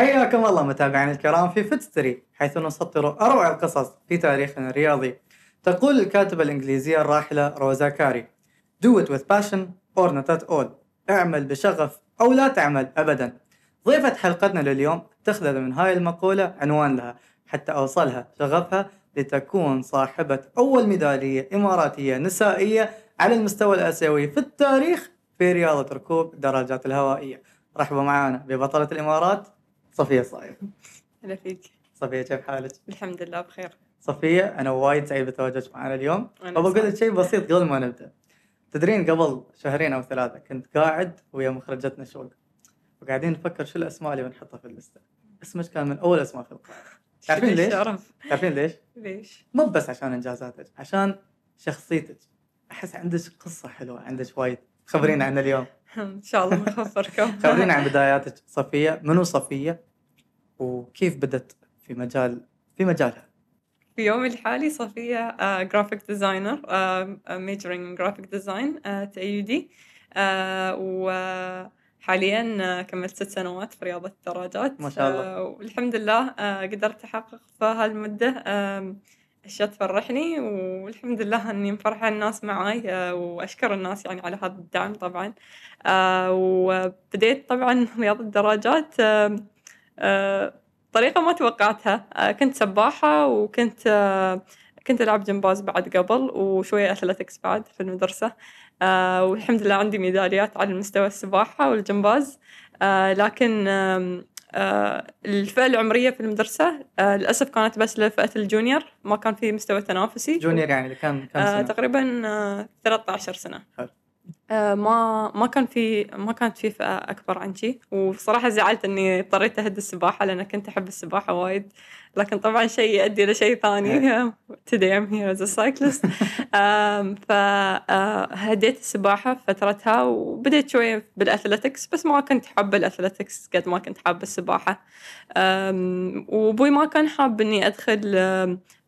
حياكم الله متابعينا الكرام في فتستري، حيث نسطر أروع القصص في تاريخنا الرياضي. تقول الكاتبة الإنجليزية الراحلة روزا كاري: Do it with passion or not at all. اعمل بشغف أو لا تعمل أبدا. ضيفة حلقتنا لليوم اتخذت من هاي المقولة عنوان لها حتى أوصلها شغفها لتكون صاحبة أول ميدالية إماراتية نسائية على المستوى الآسيوي في التاريخ في رياضة ركوب الدراجات الهوائية. رحبوا معنا ببطلة الإمارات صفية صاير. هلا فيك صفية، كيف حالك؟ الحمد لله بخير. صفية، أنا وايد سعيد بتواجدك معنا اليوم. وبقول لك شيء بسيط قبل ما نبدأ. تدرين قبل شهرين أو ثلاثة كنت قاعد ويا مخرجتنا شوق وقاعدين نفكر شو الأسماء اللي بنحطها في اللستة. اسمك كان من أول أسماء في القائمة. تعرفين ليش؟ تعرفين ليش؟ ليش؟ مو بس عشان إنجازاتك، عشان شخصيتك. أحس عندك قصة حلوة، عندك وايد. خبرينا عنها اليوم. إن شاء الله نخبركم. خبرينا عن بداياتك صفية، منو صفية؟ وكيف بدت في مجالها؟ في يومي الحالي صفية Graphic Designer majoring in Graphic Design تأيدي، وحالياً كملت 6 سنوات في رياضة الدراجات. ما شاء الله. والحمد لله قدرت أحقق في هالمدة أشياء تفرحني، والحمد لله أني مفرحة الناس معاي، وأشكر الناس يعني على هذا الدعم طبعاً. وبديت طبعاً رياضة الدراجات طريقة ما توقعتها. كنت سباحة، وكنت كنت ألعب جمباز بعد قبل، وشوية أثلتكس بعد في المدرسة، والحمد لله عندي ميداليات على مستوى السباحة والجمباز. لكن الفئة العمرية في المدرسة للأسف كانت بس لفئة الجونيور، ما كان في مستوى تنافسي. جونيور يعني كم سنة؟ تقريبا 13 سنة. ما كانت في فئة أكبر عن شي. وصراحة زعلت إني اضطريت أهد السباحة، لأن كنت أحب السباحة وايد، لكن طبعا شيء يؤدي لشيء ثاني. Today I'm here as a cyclist. فهديت السباحة فترتها، وبدأت شوية بالأثلتكس، بس ما كنت حابة الأثلتكس قد ما كنت حابة السباحة. وأبوي ما كان حاب إني أدخل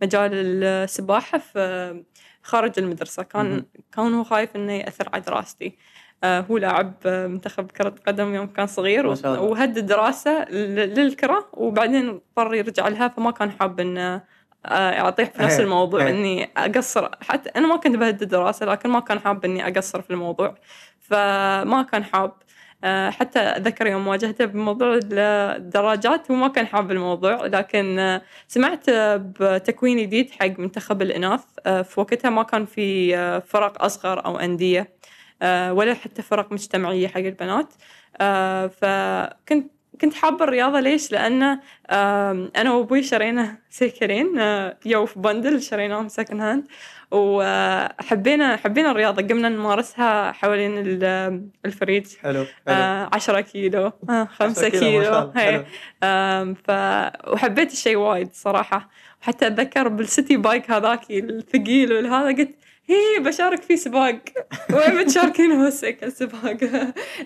مجال السباحة في خارج المدرسة، كان هو خايف إنه يأثر على دراستي. هو لاعب منتخب كرة قدم يوم كان صغير، وهد دراسة للكرة وبعدين اضطر يرجع لها، فما كان حاب إنه أعطيه في نفس الموضوع إني أقصر. حتى أنا ما كنت بهد الدراسة، لكن ما كان حاب إني أقصر في الموضوع، فما كان حاب. حتى أذكر يوم واجهته بموضوع الدراجات وما كان حاب الموضوع، لكن سمعت بتكوين جديد حق منتخب الإناث. في وقتها ما كان في فرق أصغر أو أندية ولا حتى فرق مجتمعية حق البنات. فكنت حابة الرياضة. ليش؟ لأن أنا وأبوي شرينا سيكلين يوف بندل، شريناهم سكند هاند، وحبينا الرياضة. قمنا نمارسها حوالين الفريج. حلو. 10 كيلو 5 كيلو. هاي. وحبيت الشيء وايد صراحة. وحتى أتذكر بالسيتي بايك هذاك الثقيل والهذا، قلت هي بشارك فيه سباق. وين بتشاركين هوسك السباق؟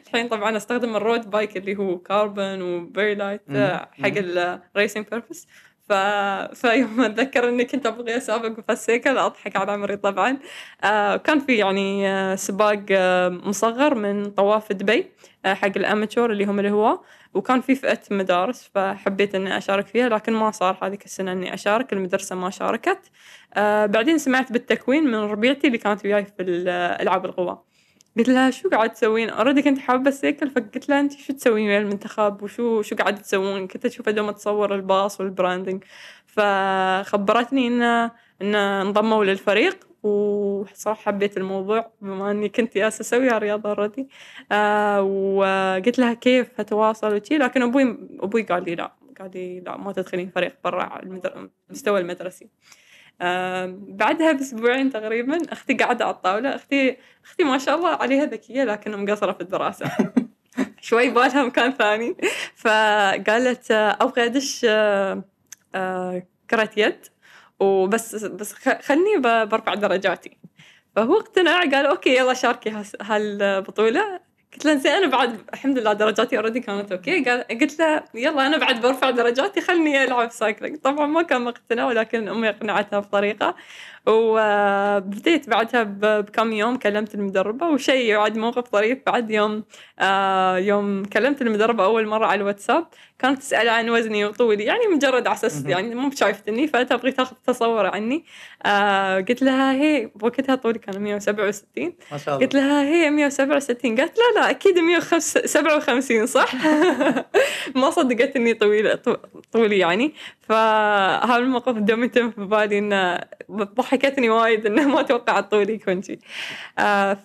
الحين طبعا استخدم الرود بايك اللي هو كاربون وبيرلايت حق الريسينج بيربس. فيوم أتذكر أني كنت أبغي أسابق في السيكل، أضحك على عمري طبعاً. كان في يعني سباق مصغر من طواف دبي حق الأماتشور اللي هم الهواة، وكان في فئة مدارس، فحبيت أني أشارك فيها، لكن ما صار هذيك السنة أني أشارك. المدرسة ما شاركت. بعدين سمعت بالتكوين من ربيعتي اللي كانت وياي في الألعاب القوى، قلت لها شو قاعد تسوين؟ أريد كنت حابة السيكل، فقلت لها أنت شو تسوين ويا المنتخب وشو قاعد تسوون؟ كنت أشوف دوم تصور الباص والبراندينج. فخبرتني إن انضموا للفريق، وصراحة حبيت الموضوع بما أني كنت ياس أسوي هالرياضة أريد. وقلت لها كيف هتواصل وشي، لكن أبوي قال لي لا ما تدخلين فريق برا المستوى المدرسي. بعدها بأسبوعين تقريبا أختي قاعدة على الطاولة. أختي ما شاء الله عليها ذكية، لكن مقصرة في الدراسة. شوي بالها مكان ثاني. فقالت أبغى أدش كرة يد، وبس خلني برفع درجاتي. فهو اقتنع، قال أوكي يلا شاركي هالبطولة. قلت له إنزين أنا بعد الحمد لله درجاتي أوريدي كانت أوكي. قلت له يلا أنا بعد برفع درجاتي، خلني ألعب سايكلينج. طبعا ما كان مقتنع، ولكن أمي قنعتها بطريقة. وبديت بعدها بكم يوم كلمت المدربة، وشيء بعد موقف طريف بعد يوم كلمت المدربة أول مرة على الواتساب، كانت تسأل عن وزني وطولي يعني مجرد عساس يعني مو بشايفتني فتبغي تاخذ تصور عني. قلت لها هي وقتها طولي كان 167 ما شاء الله. قلت لها هي 167. قالت لا لا أكيد 157 صح. ما صدقت إني طويلة طولي يعني. فهذا الموقف دوم يتم في بالي إنه ضحكتني وايد إنه ما توقعت طولي كنتي.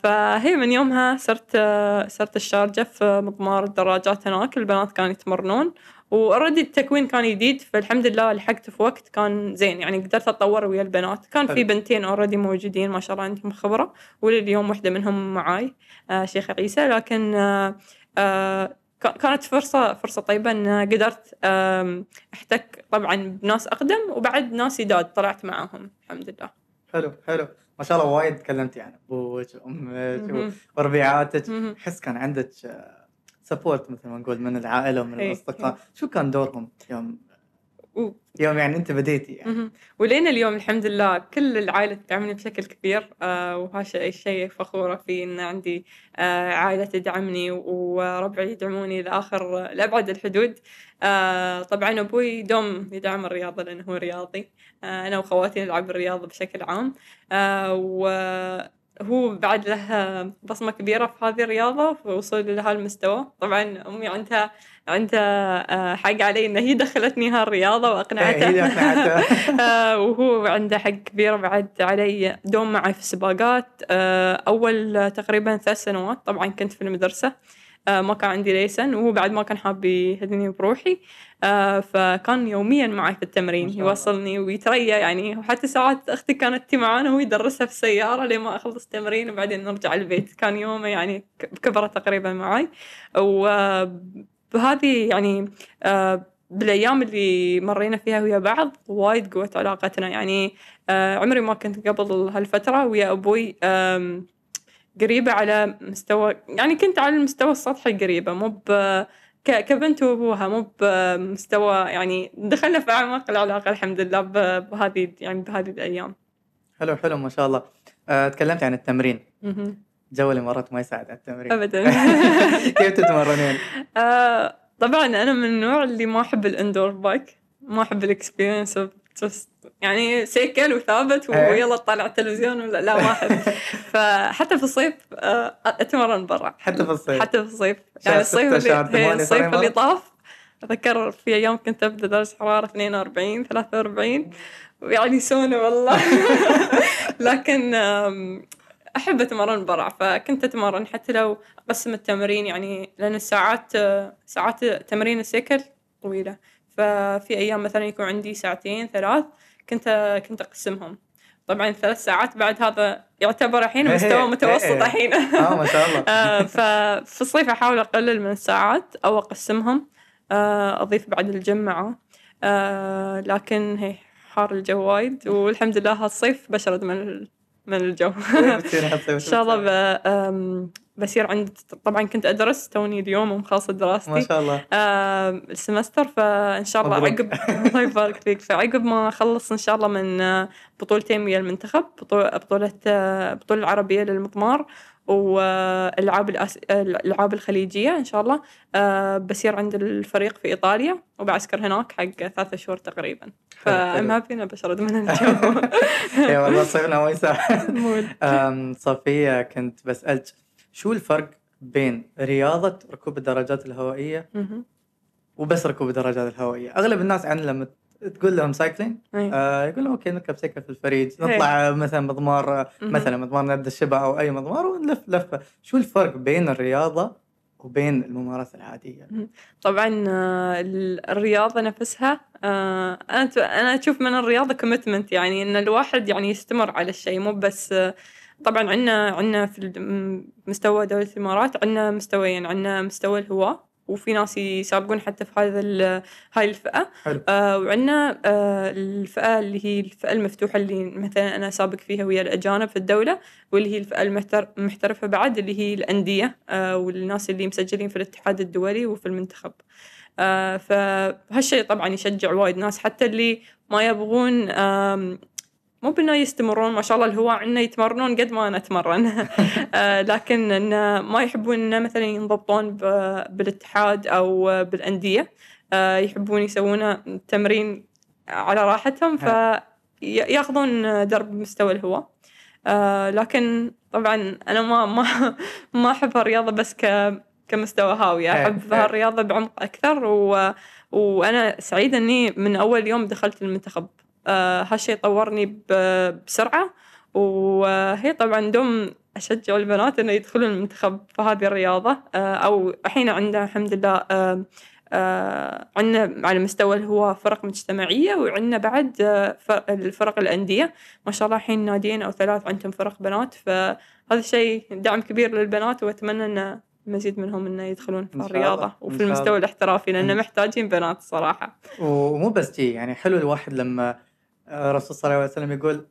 فهي من يومها صرت الشارجة في مضمار الدراجات هناك. البنات كانوا يتمرنون وأردي التكوين كان جديد فالحمد لله لحقت في وقت كان زين يعني قدرت أتطور ويا البنات. كان في بنتين أردي موجودين ما شاء الله عندهم خبرة ولليوم واحدة منهم معاي شيخ عيسى. لكن كانت فرصة طيبة أن قدرت أحتك طبعا بناس أقدم وبعد ناس يداد طلعت معهم الحمد لله. حلو حلو ما شاء الله وايد تكلمتي يعني عن أبوك وأمك وربيعاتك. حس كان عندك سبورت مثل ما نقول من العائلة ومن الأصدقاء. شو كان دورهم يوم يعني أنت بديتي يعني؟ ولين اليوم الحمد لله كل العائلة تدعمني بشكل كبير وهذا الشيء فخورة فيه إن عندي عائلة تدعمني وربعي يدعموني لأبعد الحدود. طبعاً أبوي دوم يدعم الرياضة لأنه هو رياضي. أنا وخواتي نلعب الرياضة بشكل عام هو بعد لها بصمة كبيرة في هذه الرياضة ووصول لها المستوى. طبعا أمي عندها حق علي إن هي دخلتني هالرياضة وأقنعتها وهو عنده حق كبير بعد علي دوم معي في السباقات. أول تقريبا 3 سنوات طبعا كنت في المدرسة ما كان عندي ليسن وهو بعد ما كان حاب يهدني بروحي فكان يوميا معي في التمرين يوصلني ويتريا يعني. وحتى ساعات أختي كانت معانا ويدرسها في السيارة لما أخلص تمرين وبعدين نرجع البيت. كان يومه يعني كبرة تقريبا معي. وهذه يعني بالأيام اللي مرينا فيها ويا بعض وايد قوة علاقتنا يعني. عمري ما كنت قبل هالفترة ويا أبوي قريبة على مستوى يعني كنت على المستوى السطحي قريبة مو كبنت وأبوها مو بمستوى يعني. دخلنا في أعماق العلاقة الحمد لله بهذه يعني بهذه الأيام. حلو حلو ما شاء الله. تكلمت عن التمرين. جو الإمارات ما يساعد على التمرين أبدا. كيف تتمرنين؟ طبعا أنا من النوع اللي ما أحب الإندور بايك ما أحب الإكسبيرينس يعني سيكل وثابت ويلا طالع تلفزيون ولا لا ما أحب. فحتى في الصيف أتمرن برا حتى في الصيف يعني الصيف اللي طاف أذكر في أيام كنت أبدأ درجة حرارة 42 43 ويعني سونة والله. لكن أحب أتمرن برا فكنت أتمرن حتى لو أقسم التمرين يعني لأن ساعات تمرين السيكل طويلة ففي أيام مثلا يكون عندي 2-3 ساعات كنت أقسمهم. طبعا 3 ساعات بعد هذا يعتبر الحين مستوى متوسط الحين. ما شاء الله. ففي الصيف أحاول أقلل من الساعات أو أقسمهم أضيف بعد الجمعة لكن هي حار الجو وايد والحمد لله هالصيف بشرد من الجو. إن شاء الله بصير عند طبعا كنت أدرس توني اليوم ومخلصة دراستي ما شاء الله السمستر فإن شاء الله عقب الله يبارك فيك فعقب ما أخلص إن شاء الله من بطولتين ويا المنتخب بطولة العربية للمضمار والألعاب الألعاب الخليجية إن شاء الله بصير عند الفريق في إيطاليا وبعسكر هناك حق 3 شهور تقريبا فما فينا بشرد من الجو. إيه والله صيفنا ويسع. صفية كنت بسألك شو الفرق بين رياضة ركوب الدراجات الهوائية وبس ركوب الدراجات الهوائية؟ أغلب الناس عن لما تقول لهم سايكلينج يقولوا أوكي نركب سيكل في الفريج نطلع مثلا مضمار مثلا مضمار نبدأ الشبع أو أي مضمار ونلف لفة. شو الفرق بين الرياضة وبين الممارسة العادية؟ طبعا الرياضة نفسها أنا أشوف من الرياضة كوميتمنت يعني إن الواحد يعني يستمر على الشيء مو بس. طبعا عنا في مستوى دولة الإمارات عنا مستويين عنا مستوى الهواة وفي ناس يسابقون حتى في هاي الفئة وعنا الفئة اللي هي الفئة المفتوحة اللي مثلا أنا سابق فيها ويا الأجانب في الدولة واللي هي الفئة المحترفة بعد اللي هي الأندية والناس اللي مسجلين في الاتحاد الدولي وفي المنتخب. فهالشيء طبعا يشجع وايد ناس حتى اللي ما يبغون مو بأنه يستمرون ما شاء الله الهواة عنا يتمرنون قد ما أنا أتمرن لكن إنه ما يحبون إنه مثلا ينضبطون بالاتحاد أو بالأندية يحبون يسوونها تمرين على راحتهم، فياخذون درب مستوى الهواء. لكن طبعا أنا ما أحب الرياضة بس كمستوى هاوية، أحب هالرياضة بعمق أكثر. وأنا سعيدة أني من أول يوم دخلت المنتخب، هالشي طورني بسرعة. وهي طبعا دوم أشجع البنات أن يدخلوا المنتخب في هذه الرياضة، أو الحين عندها الحمد لله عندنا على مستوى الهواة فرق مجتمعية، وعندنا بعد الفرق الأندية ما شاء الله الحين ناديين أو ثلاث عندهم فرق بنات، فهذا شيء دعم كبير للبنات، وأتمنى أن مزيد منهم أن يدخلون في الرياضة وفي المستوى الاحترافي، لأن محتاجين بنات صراحة. ومو بس دي، يعني حلو الواحد لما الرسول صلى الله عليه وسلم يقول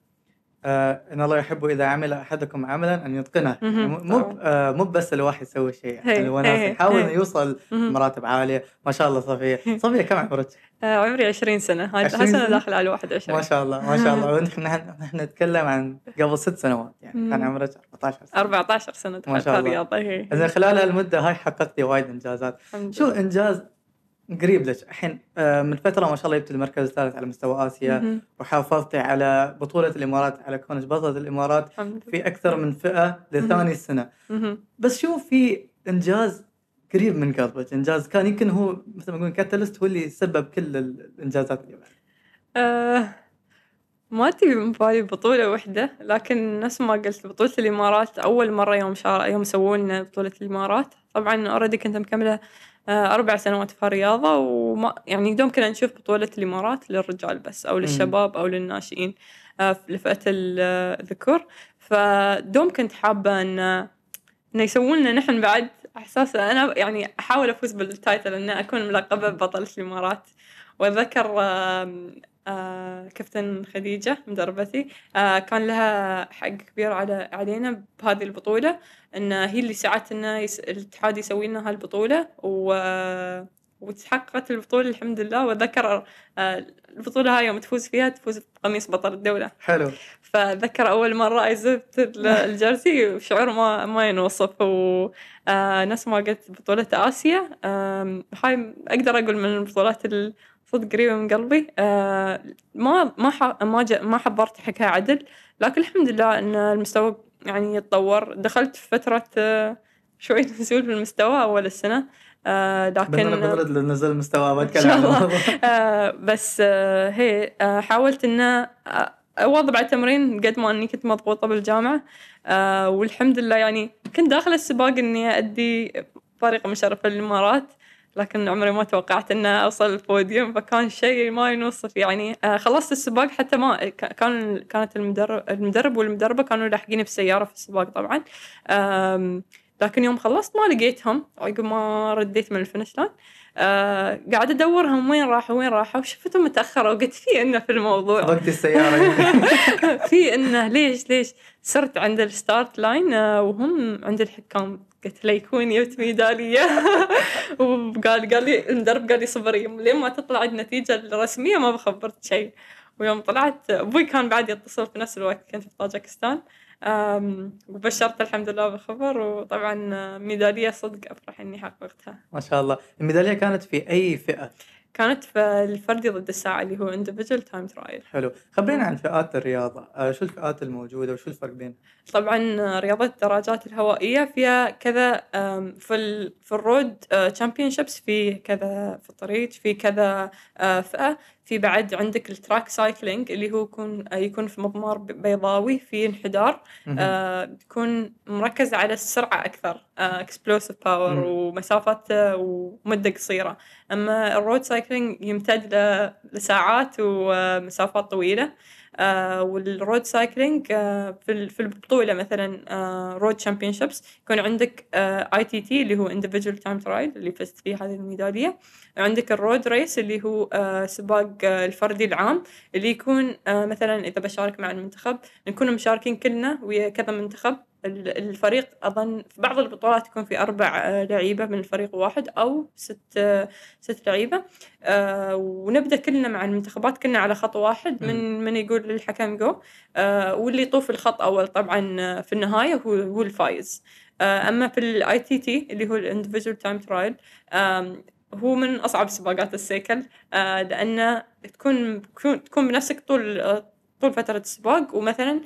إن الله يحب إذا عمل أحدكم عملا أن يتقنه، مو بس الواحد يسوي شيء، الوناس يحاول إنه يوصل مراتب عالية. ما شاء الله صفية كم عمرك؟ عمري 20 سنة، هالسنة داخل على 21. ما شاء الله ما شاء الله. ونحن نتكلم عن قبل 6 سنوات، يعني كان عمرك 14 سنة دخلت الرياضة. إذا خلال هالمدة هاي حققتي وايد إنجازات. شو إنجاز قريب لك الحين من فترة؟ ما شاء الله جبت المركز الثالث على مستوى آسيا، وحافظتي على بطولة الإمارات، على كونك بطلة الإمارات في أكثر من فئة لثاني السنة. بس شو في إنجاز قريب من قلبك، إنجاز كان يمكن هو مثل ما يقولون كاتاليست، هو اللي سبب كل الإنجازات اللي بعد؟ ما تبي من بالي بطولة واحدة، لكن نفس ما قلت بطولة الإمارات أول مرة يوم سوونا بطولة الإمارات. طبعا أوريدي كنت مكملة 4 سنوات في الرياضة، وما يعني دوم كنا نشوف بطولة الإمارات للرجال بس، أو للشباب أو للناشئين لفئة الذكور. فدوم كنت حابة أن يسووننا نحن بعد إحساس أنا يعني أحاول أفوز بالتايتل، أن أكون ملقبة ببطلة الإمارات. وأتذكر كابتن خديجة مدربتي كان لها حق كبير علينا بهذه البطولة، إن هي اللي ساعدت إن الاتحاد يسوي لنا هالبطولة، وتحققت البطولة الحمد لله. وذكر البطولة هاي يوم تفوز فيها تفوز بقميص بطل الدولة. حلو. فذكر أول مرة زبت الجرسي بشعور ما ينوصف. وناس ما قلت بطولة آسيا هاي أقدر أقول من البطولات صدق قريبة من قلبي. ما حضرت حكاها عدل، لكن الحمد لله إن المستوى يعني يتطور. دخلت في فترة شوية نزول بالمستوى أول السنة، لكن بنرد لنزل المستوى ما نتكلم عنه. بس هي حاولت إن أواظب على التمرين قد ما أني كنت مضغوطة بالجامعة، والحمد لله يعني كنت داخل السباق إني أدي طريقة مشرفة للإمارات، لكن عمري ما توقعت أن أوصل البوديوم، فكان شيء ما ينوصف. يعني خلصت السباق، حتى ما كانت المدرب والمدربة كانوا لاحقين بسيارة في السباق طبعا، لكن يوم خلصت ما لقيتهم، عقب ما رديت من الفنش لاين قاعدة أدورهم وين راحوا وشفتهم متأخرة، وقلت في إنه في الموضوع وقت السيارة في إنه ليش صرت عند الستارت لاين وهم عند الحكام، قلت لي يكون جبت ميدالية. وقال لي المدرب، قال لي صبري لين ما تطلع النتيجة الرسمية ما بخبرت شيء. ويوم طلعت أبوي كان بعد يتصل في نفس الوقت، كنت في طاجكستان، وبشرت الحمد لله بالخبر. وطبعا ميدالية صدق أفرح إني حققتها. ما شاء الله. الميدالية كانت في أي فئة؟ كانت في الفردي ضد الساعة اللي هو Individual Time Trial. حلو. خبرينا عن فئات الرياضة، شو الفئات الموجودة وشو الفرق بينها؟ طبعا رياضة الدراجات الهوائية فيها كذا، في الرود Championships في كذا، في الطريق في كذا فئة. في بعد عندك التراك سايكلينج اللي هو يكون في مضمار بيضاوي في انحدار، يكون مركز على السرعة أكثر، explosive power ومسافات ومدة قصيرة. أما الرود سايكلينج يمتد لساعات ومسافات طويلة. والرود سايكلينج في البطولة مثلا رود تشامبيونشيبس يكون عندك ITT اللي هو Individual Time Trial اللي فزت فيه هذه الميدالية. عندك الرود ريس اللي هو سباق الفردي العام، اللي يكون مثلا إذا بشارك مع المنتخب نكون مشاركين كلنا ويا كذا منتخب. الفريق أظن في بعض البطولات يكون في 4 لعيبة من الفريق واحد أو 6 لعيبة، ونبدأ كلنا مع المنتخبات كلنا على خط واحد، من يقول للحكم جو، واللي يطوف الخط أول طبعا في النهاية هو الفائز. أما في ال ITT اللي هو ال Individual Time Trial هو من أصعب سباقات السيكل، لأنه تكون بنفسك طول فترة السباق. ومثلا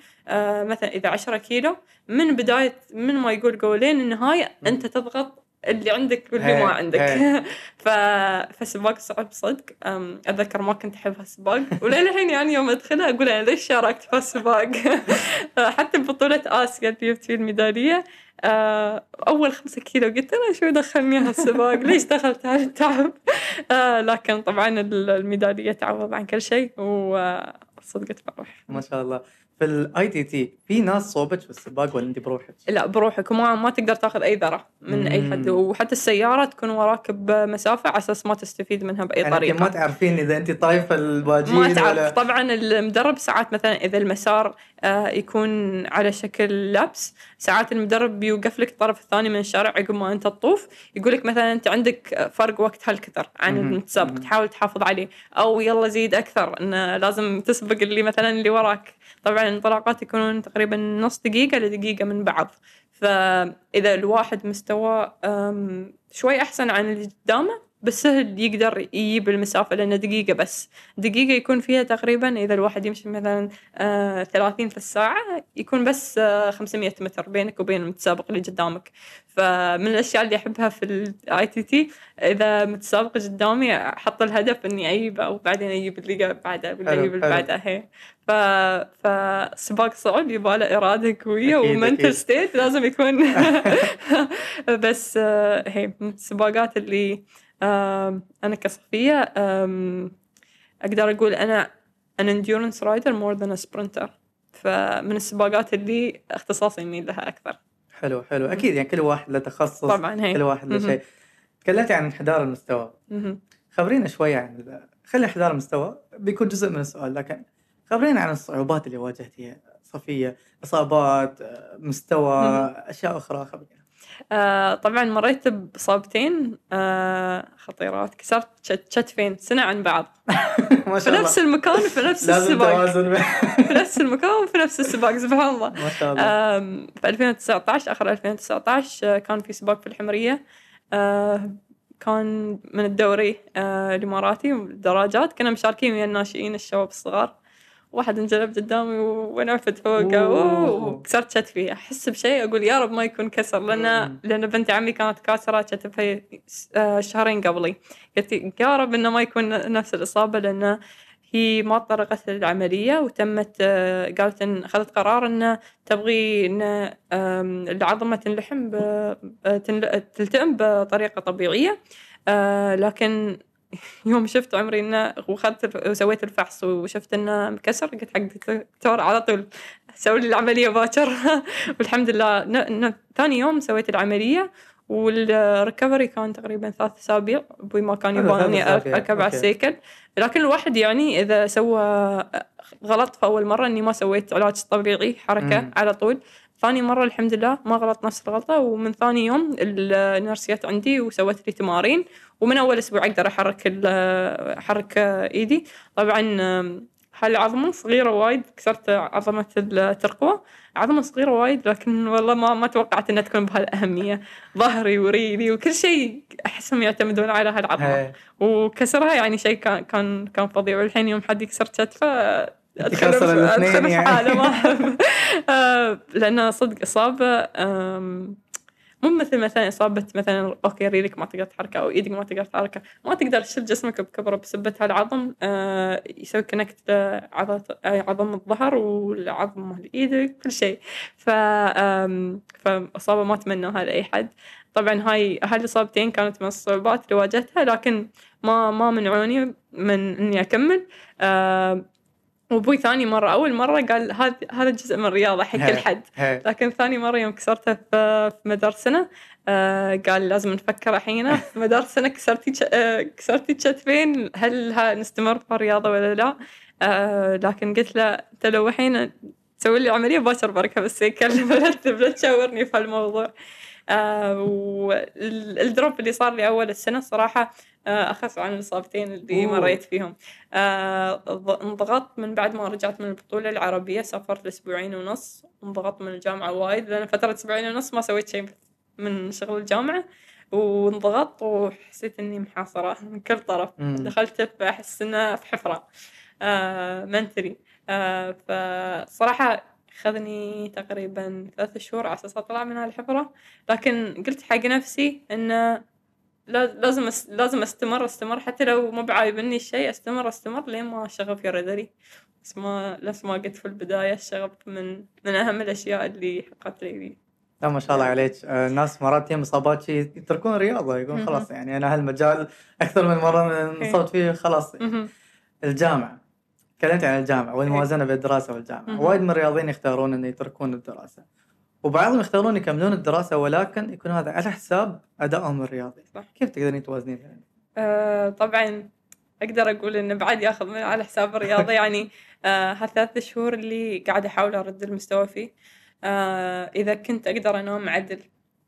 مثلا إذا 10 كيلو من بداية من ما يقول قولين النهاية أنت تضغط اللي عندك واللي ما عندك. فسباق صعب صدق. أتذكر ما كنت أحب هالسباق، وللحين يعني يوم أدخلها أقول أنا ليش شاركت في هالسباق. حتى ببطولة آسيا اللي جبت فيه الميدالية، أول 5 كيلو قلت أنا شو دخلني هالسباق، ليش دخلت هالتعب. لكن طبعا الميدالية تعوض عن كل شيء، وصدقت بروح. ما شاء الله. في الاي تي تي في ناس صوبت في السباق ولا انت بروحك؟ لا بروحك، ما تقدر تاخذ اي ذره من اي حد، وحتى السياره تكون وراك بمسافه على اساس ما تستفيد منها باي طريقه. يعني ما تعرفين اذا انت طايفه الباجين ما تعرف ولا... طبعا المدرب ساعات مثلا اذا المسار يكون على شكل لبس، ساعات المدرب بيوقف لك الطرف الثاني من الشارع عقب ما انت تطوف، يقول لك مثلا انت عندك فرق وقت هالكثر عن المتسابق، تحاول تحافظ عليه، او يلا زيد اكثر انه لازم تسبق اللي مثلا اللي وراك. طبعا الانطلاقات يكونون تقريبا نص دقيقة لدقيقة من بعض، فإذا الواحد مستوى شوي أحسن عن اللي قدامه بالسهل يقدر يجيب المسافة، لأنه دقيقة بس، دقيقة يكون فيها تقريبا إذا الواحد يمشي مثلا 30 في الساعة يكون بس 500 متر بينك وبين المتسابق اللي قدامك. فمن الأشياء اللي أحبها في الآي تي تي إذا متسابق قدامي أحط الهدف إني أجيبه، وبعدين أجيب اللي بعده واللي بعده. هي فسباق صعب يباله إرادة قوية ومنتل ستيت لازم يكون. بس هي السباقات اللي أنا كصفية أقدر أقول أنا an endurance rider more than a sprinter، فمن السباقات اللي اختصاصي إني لها أكثر. حلو حلو، أكيد يعني كل واحد له تخصص طبعا، كل واحد له شيء. تكلمت عن انحدار المستوى، خبرينا شوي عن خلي انحدار المستوى بيكون جزء من السؤال، لكن خبرينا عن الصعوبات اللي واجهتيها صفية، إصابات، مستوى، أشياء أخرى خبرينا. طبعا مريت بصابتين خطيرات، كسرت كتفين سنة عن بعض. ما شاء الله. في نفس المكان في نفس السباق. في نفس المكان في نفس السباق، سبحان الله. ما شاء الله. في 2019 آخر 2019 كان في سباق في الحمرية، كان من الدوري الإماراتي دراجات، كنا مشاركين ويا الناشئين الشباب الصغار، واحد انجلب قدامي ونعفت فوقه وكسرت كتفي. أحس بشيء أقول يا رب ما يكون كسر، لأن بنت عمي كانت كاسرة كتفها 2 شهر قبلي، قلت يا رب إنه ما يكون نفس الإصابة، لأن هي ما طرقت العملية وتمت. قالت إن أخذت قرار إنه تبغي إن العظمة تنلحم تلتئم بطريقة طبيعية، لكن يوم شفت عمري إنه وخذت وسويت الفحص وشفت إنه مكسر، قلت حق الدكتور على طول سوي لي العملية باكر. والحمد لله ثاني يوم سويت العملية، والريكفري كان تقريبا 3 أسابيع بما كان يبغاني أركب على السيكل. لكن الواحد يعني إذا سوى غلط في أول مرة إني ما سويت علاج طبيعي حركة على طول، ثاني مرة الحمد لله ما غلط نفس الغلطة، ومن ثاني يوم النرسيات عندي وسويت لي تمارين، ومن أول أسبوع أقدر أحرك إيدي. طبعا هالعظمة صغيرة وايد، كسرت عظمة الترقوة، عظمة صغيرة وايد، لكن والله ما توقعت أنها تكون بهالأهمية. ظهري وريلي وكل شيء أحسهم يعتمدون على هالعظمة، وكسرها يعني شيء كان فظيع. والحين يوم حد يكسر كتفه أدخل في عالم، لأن صدق إصابة مو مثل إصابة مثلا أوكي ريلك ما تقدر تحركه أو إيدك ما تقدر تحركه، ما تقدر تشيل جسمك بكبره بسبة هالعظم، يسوي كونكت عظم الظهر والعظم الإيد كل شيء. فإصابة ما أتمناها لأي حد. طبعا هالإصابتين كانت من الصعوبات اللي واجهتها، لكن ما منعوني من إني أكمل. وأبوي ثاني مرة، أول مرة قال هذا جزء من الرياضة حق كل حد، لكن ثاني مرة يوم كسرتها في مدار سنة قال لازم نفكر الحين في مدار سنة كسرتي كتفين، هل نستمر في الرياضة ولا لا؟ لكن قلت له أنت لو الحين تسوي لي عملية باكر بركب بالسيكل، لا تشاورني في الموضوع. والدروب اللي صار لي أول السنة صراحة أخف عن الإصابتين اللي مريت فيهم. انضغطت من بعد ما رجعت من البطولة العربية، سافرت ل2.5 أسبوع، انضغطت من الجامعة وايد، لأن فترة 2.5 أسبوع ما سويت شيء من شغل الجامعة. وانضغطت وحسيت اني محاصرة من كل طرف. دخلت في احس انها في حفرة منتري. فصراحة خذني تقريبا 3 شهور على اساس اطلع من هالحفرة، لكن قلت حق نفسي انه لازم استمر حتى لو ما بعايبني الشيء، استمر لين ما شغفي يردري. بس ما قلت في البداية الشغف من أهم الأشياء اللي حققت لي. لا ما شاء الله عليك. الناس مرات يهم إصابات شيء يتركون الرياضة، يقولون خلاص يعني أنا هالمجال أكثر من مرة انصبت فيه خلاص. الجامعة تكلمت عن الجامعة والموازنة بين الدراسة والجامعة. وايد من الرياضيين يختارون أن يتركون الدراسة، وبعضهم يختارون يكملون الدراسة ولكن يكون هذا على حساب أدائهم الرياضي. كيف تقدرين توازنين يعني؟ طبعا أقدر أقول إنه بعد يأخذ من على حساب الرياضة. يعني هال3 شهور اللي قاعدة أحاول أرد المستوى فيه، إذا كنت أقدر أنام عدل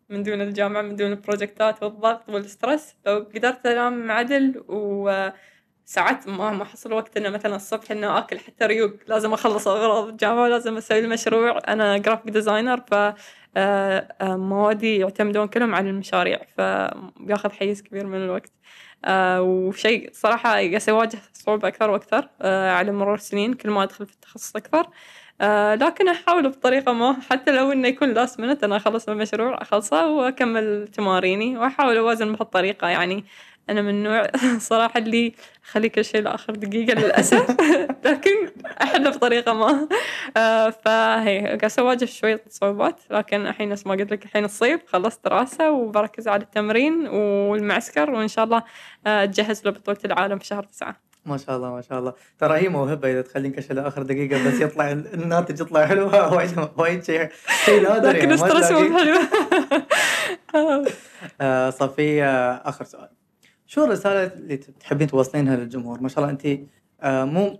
من دون الجامعة، من دون البروجكتات والضغط والسترس، لو قدرت أنام عدل وساعات ما حصل وقت إنه مثلا الصبح إنه أكل حتى ريوق، لازم أخلص أغراض الجامعة، لازم أسوي المشروع. أنا جرافيك ديزاينر، فموادي يعتمدون كلهم على المشاريع، فبياخذ حيز كبير من الوقت. وشيء صراحة قاعد أواجه صعوبة أكثر وأكثر على مرور السنين كل ما أدخل في التخصص أكثر. لكن أحاول بطريقة ما حتى لو إنه يكون last minute أنا أخلص المشروع أخلصه وأكمل تماريني، وأحاول أوازن بهالطريقة. يعني أنا من نوع صراحة اللي خلي كل شيء لآخر دقيقة للأسف، لكن أحل بطريقة ما. فهي قاعد أواجه شوية صعوبات، لكن الحين نفس ما قلت لك الحين الصيف خلصت دراسة وبركز على التمرين والمعسكر، وإن شاء الله أتجهز لبطولة العالم في شهر 9. ما شاء الله ما شاء الله. ترى هي موهبة إذا تخلين كل شيء لآخر دقيقة بس يطلع الناتج يطلع حلو. وايد شيء نادر يعني. لكن استرس مو حلو. صفية، آخر سؤال، شو الرسالة اللي تحبين توصلينها للجمهور؟ ما شاء الله أنت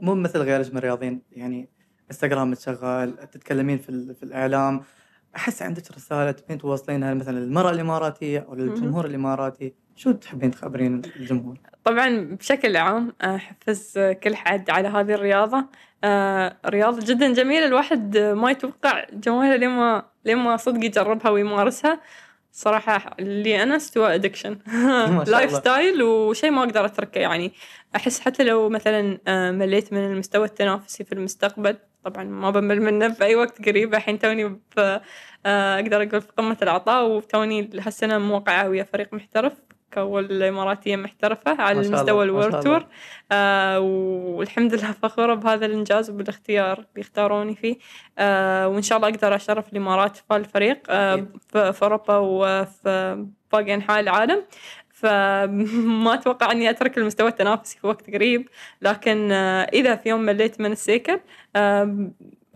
مو مثل غيرك من الرياضيين، يعني إنستغرام تشغال، تتكلمين في الإعلام، أحس عندك رسالة تبين توصلينها مثلا للمرأة الإماراتية أو للجمهور الإماراتي، شو تحبين تخبرين الجمهور؟ طبعا بشكل عام أحفز كل حد على هذه الرياضة، رياضة جدا جميلة، الواحد ما يتوقع جمالها لما صدق يجربها ويمارسها. صراحة اللي أنا استوى أدكشن لايف ستايل وشي ما أقدر أتركه. يعني أحس حتى لو مثلا مليت من المستوى التنافسي في المستقبل، طبعا ما بمل منه في أي وقت قريب، الحين توني أقدر أقول في قمة العطاء، وتوني هالسنة موقعة ويا فريق محترف كأول إماراتية محترفة على المستوى الورلد تور، والحمد لله فخورة بهذا الإنجاز وبالاختيار اللي اختاروني فيه. وإن شاء الله أقدر أشرف الإمارات في الفريق في أوروبا وفي باقي أنحاء العالم. فما أتوقع أني أترك المستوى التنافسي في وقت قريب، لكن إذا في يوم مليت من السيكل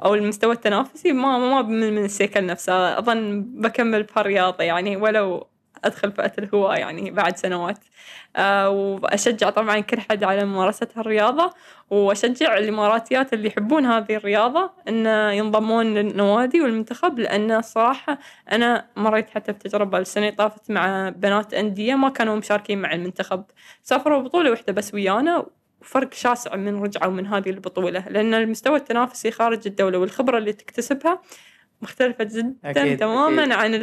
أو المستوى التنافسي ما بمل من السيكل نفسها، أظن بكمل بهالرياضة يعني ولو أدخل فئة الهواء يعني بعد سنوات. وأشجع طبعا كل حد على ممارسة هالرياضة، وأشجع الإماراتيات اللي يحبون هذه الرياضة أن ينضمون للنوادي والمنتخب، لأن الصراحة أنا مريت حتى بتجربة السنة طافت مع بنات أندية ما كانوا مشاركين مع المنتخب، سافروا بطولة واحدة بس ويانا، وفرق شاسع من رجعوا من هذه البطولة، لأن المستوى التنافسي خارج الدولة والخبرة اللي تكتسبها مختلفة جدا أكيد تماما أكيد. عن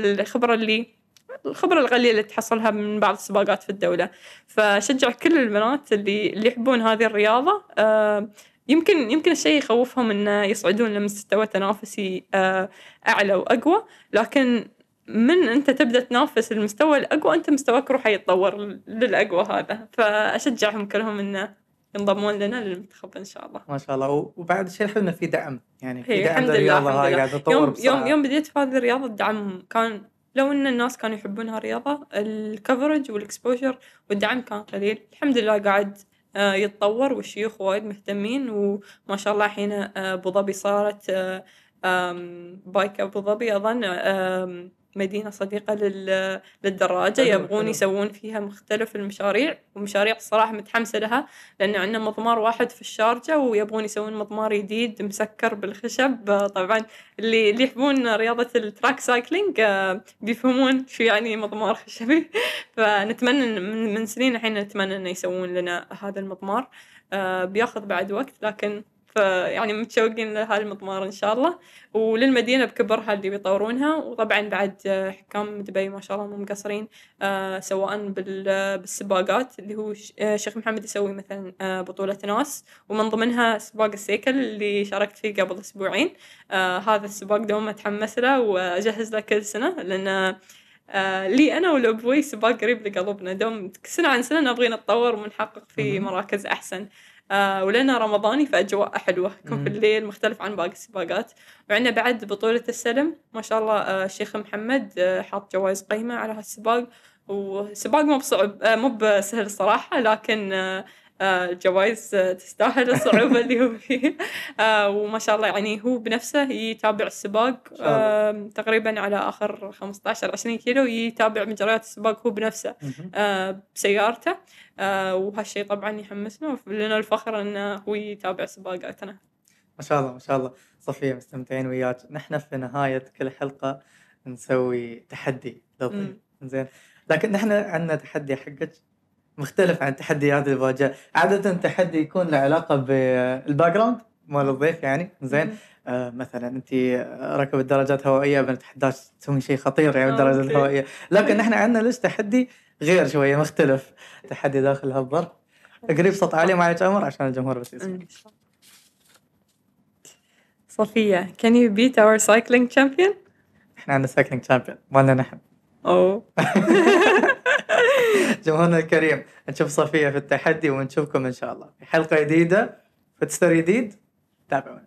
الخبرة القليلة اللي تحصلها من بعض السباقات في الدولة. فشجع كل البنات اللي يحبون هذه الرياضة. يمكن الشيء يخوفهم إنه يصعدون لمستوى تنافسي أعلى وأقوى، لكن من أنت تبدأ تنافس المستوى الأقوى أنت مستواك روح يتطور للأقوى هذا. فأشجعهم كلهم إنه ينضمون لنا للمنتخب إن شاء الله. ما شاء الله. وبعد شيء حلو إنه في دعم، يعني في دعم للرياضة هاي قاعد تطور بسرعة. يوم بديت في هذه الرياضة الدعم كان، لو إن الناس كانوا يحبونها الرياضة، الكفرج والإكسبوجر والدعم كان قليل. الحمد لله قاعد يتطور، والشيوخ وايد مهتمين، وما شاء الله حين أبو ظبي صارت بايك أبو ظبي أظن مدينة صديقة للدراجة، يبغون يسوون فيها مختلف المشاريع، ومشاريع الصراحة متحمسة لها، لأنه عندنا مضمار واحد في الشارجة ويبغون يسوون مضمار جديد مسكر بالخشب. طبعا اللي يحبون رياضة التراك سايكلينج بيفهمون شو يعني مضمار خشبي. فنتمنى من سنين الحين نتمنى إنه يسوون لنا هذا المضمار، بياخذ بعد وقت لكن فيعني متشوقين لهذا المضمار إن شاء الله، وللمدينة بكبرها اللي بيطورونها. وطبعا بعد حكام دبي ما شاء الله مو مقصرين، سواء بالسباقات اللي هو شيخ محمد يسوي مثلا بطولة ناس، ومن ضمنها سباق السيكل اللي شاركت فيه قبل أسبوعين. هذا السباق دوم أتحمس له وأجهز له كل سنة، لأن لي أنا والأبوي سباق قريب لقلبنا، دوم سنة عن سنة نبغي نتطور ونحقق في مراكز أحسن. ولنا رمضاني فأجواء حلوة كم في الليل مختلف عن باقي السباقات. وعندنا بعد بطولة السلم ما شاء الله الشيخ محمد حاط جوائز قيمة على هالسباق، وسباق مو بصعب مو بسهل الصراحة، لكن الجوائز تستاهل الصعوبة اللي هو فيه. وما شاء الله يعني هو بنفسه يتابع السباق تقريبا على آخر 15-20 كيلو، يتابع مجريات السباق هو بنفسه بسيارته. وهالشي طبعا يحمسنا ولنا الفخر أنه هو يتابع سباقاتنا. ما شاء الله ما شاء الله. صفية مستمتعين وياك. نحن في نهاية كل حلقة نسوي تحدي لطيف زين، لكن نحن عندنا تحدي حقك مختلف عن التحديات اللي واجه عادة. التحدي يكون له علاقة بالباك جراوند مال الضيف يعني زين. مثلا أنت ركبت دراجات هوائية بنتحداك تسوي شيء خطير يعني بالدراجات الهوائية، لكن نحن عندنا ليش تحدي غير شوية مختلف، تحدي داخل هالظرف. قريب صوت عالي معك أمر عشان الجمهور بس يسمع. صفية can you beat our cycling champion؟ إحنا عندنا cycling champion مالنا نحن. أوه جمهورنا الكريم، نشوف صفية في التحدي ونشوفكم إن شاء الله في حلقة جديدة في تستر جديد. تابعونا.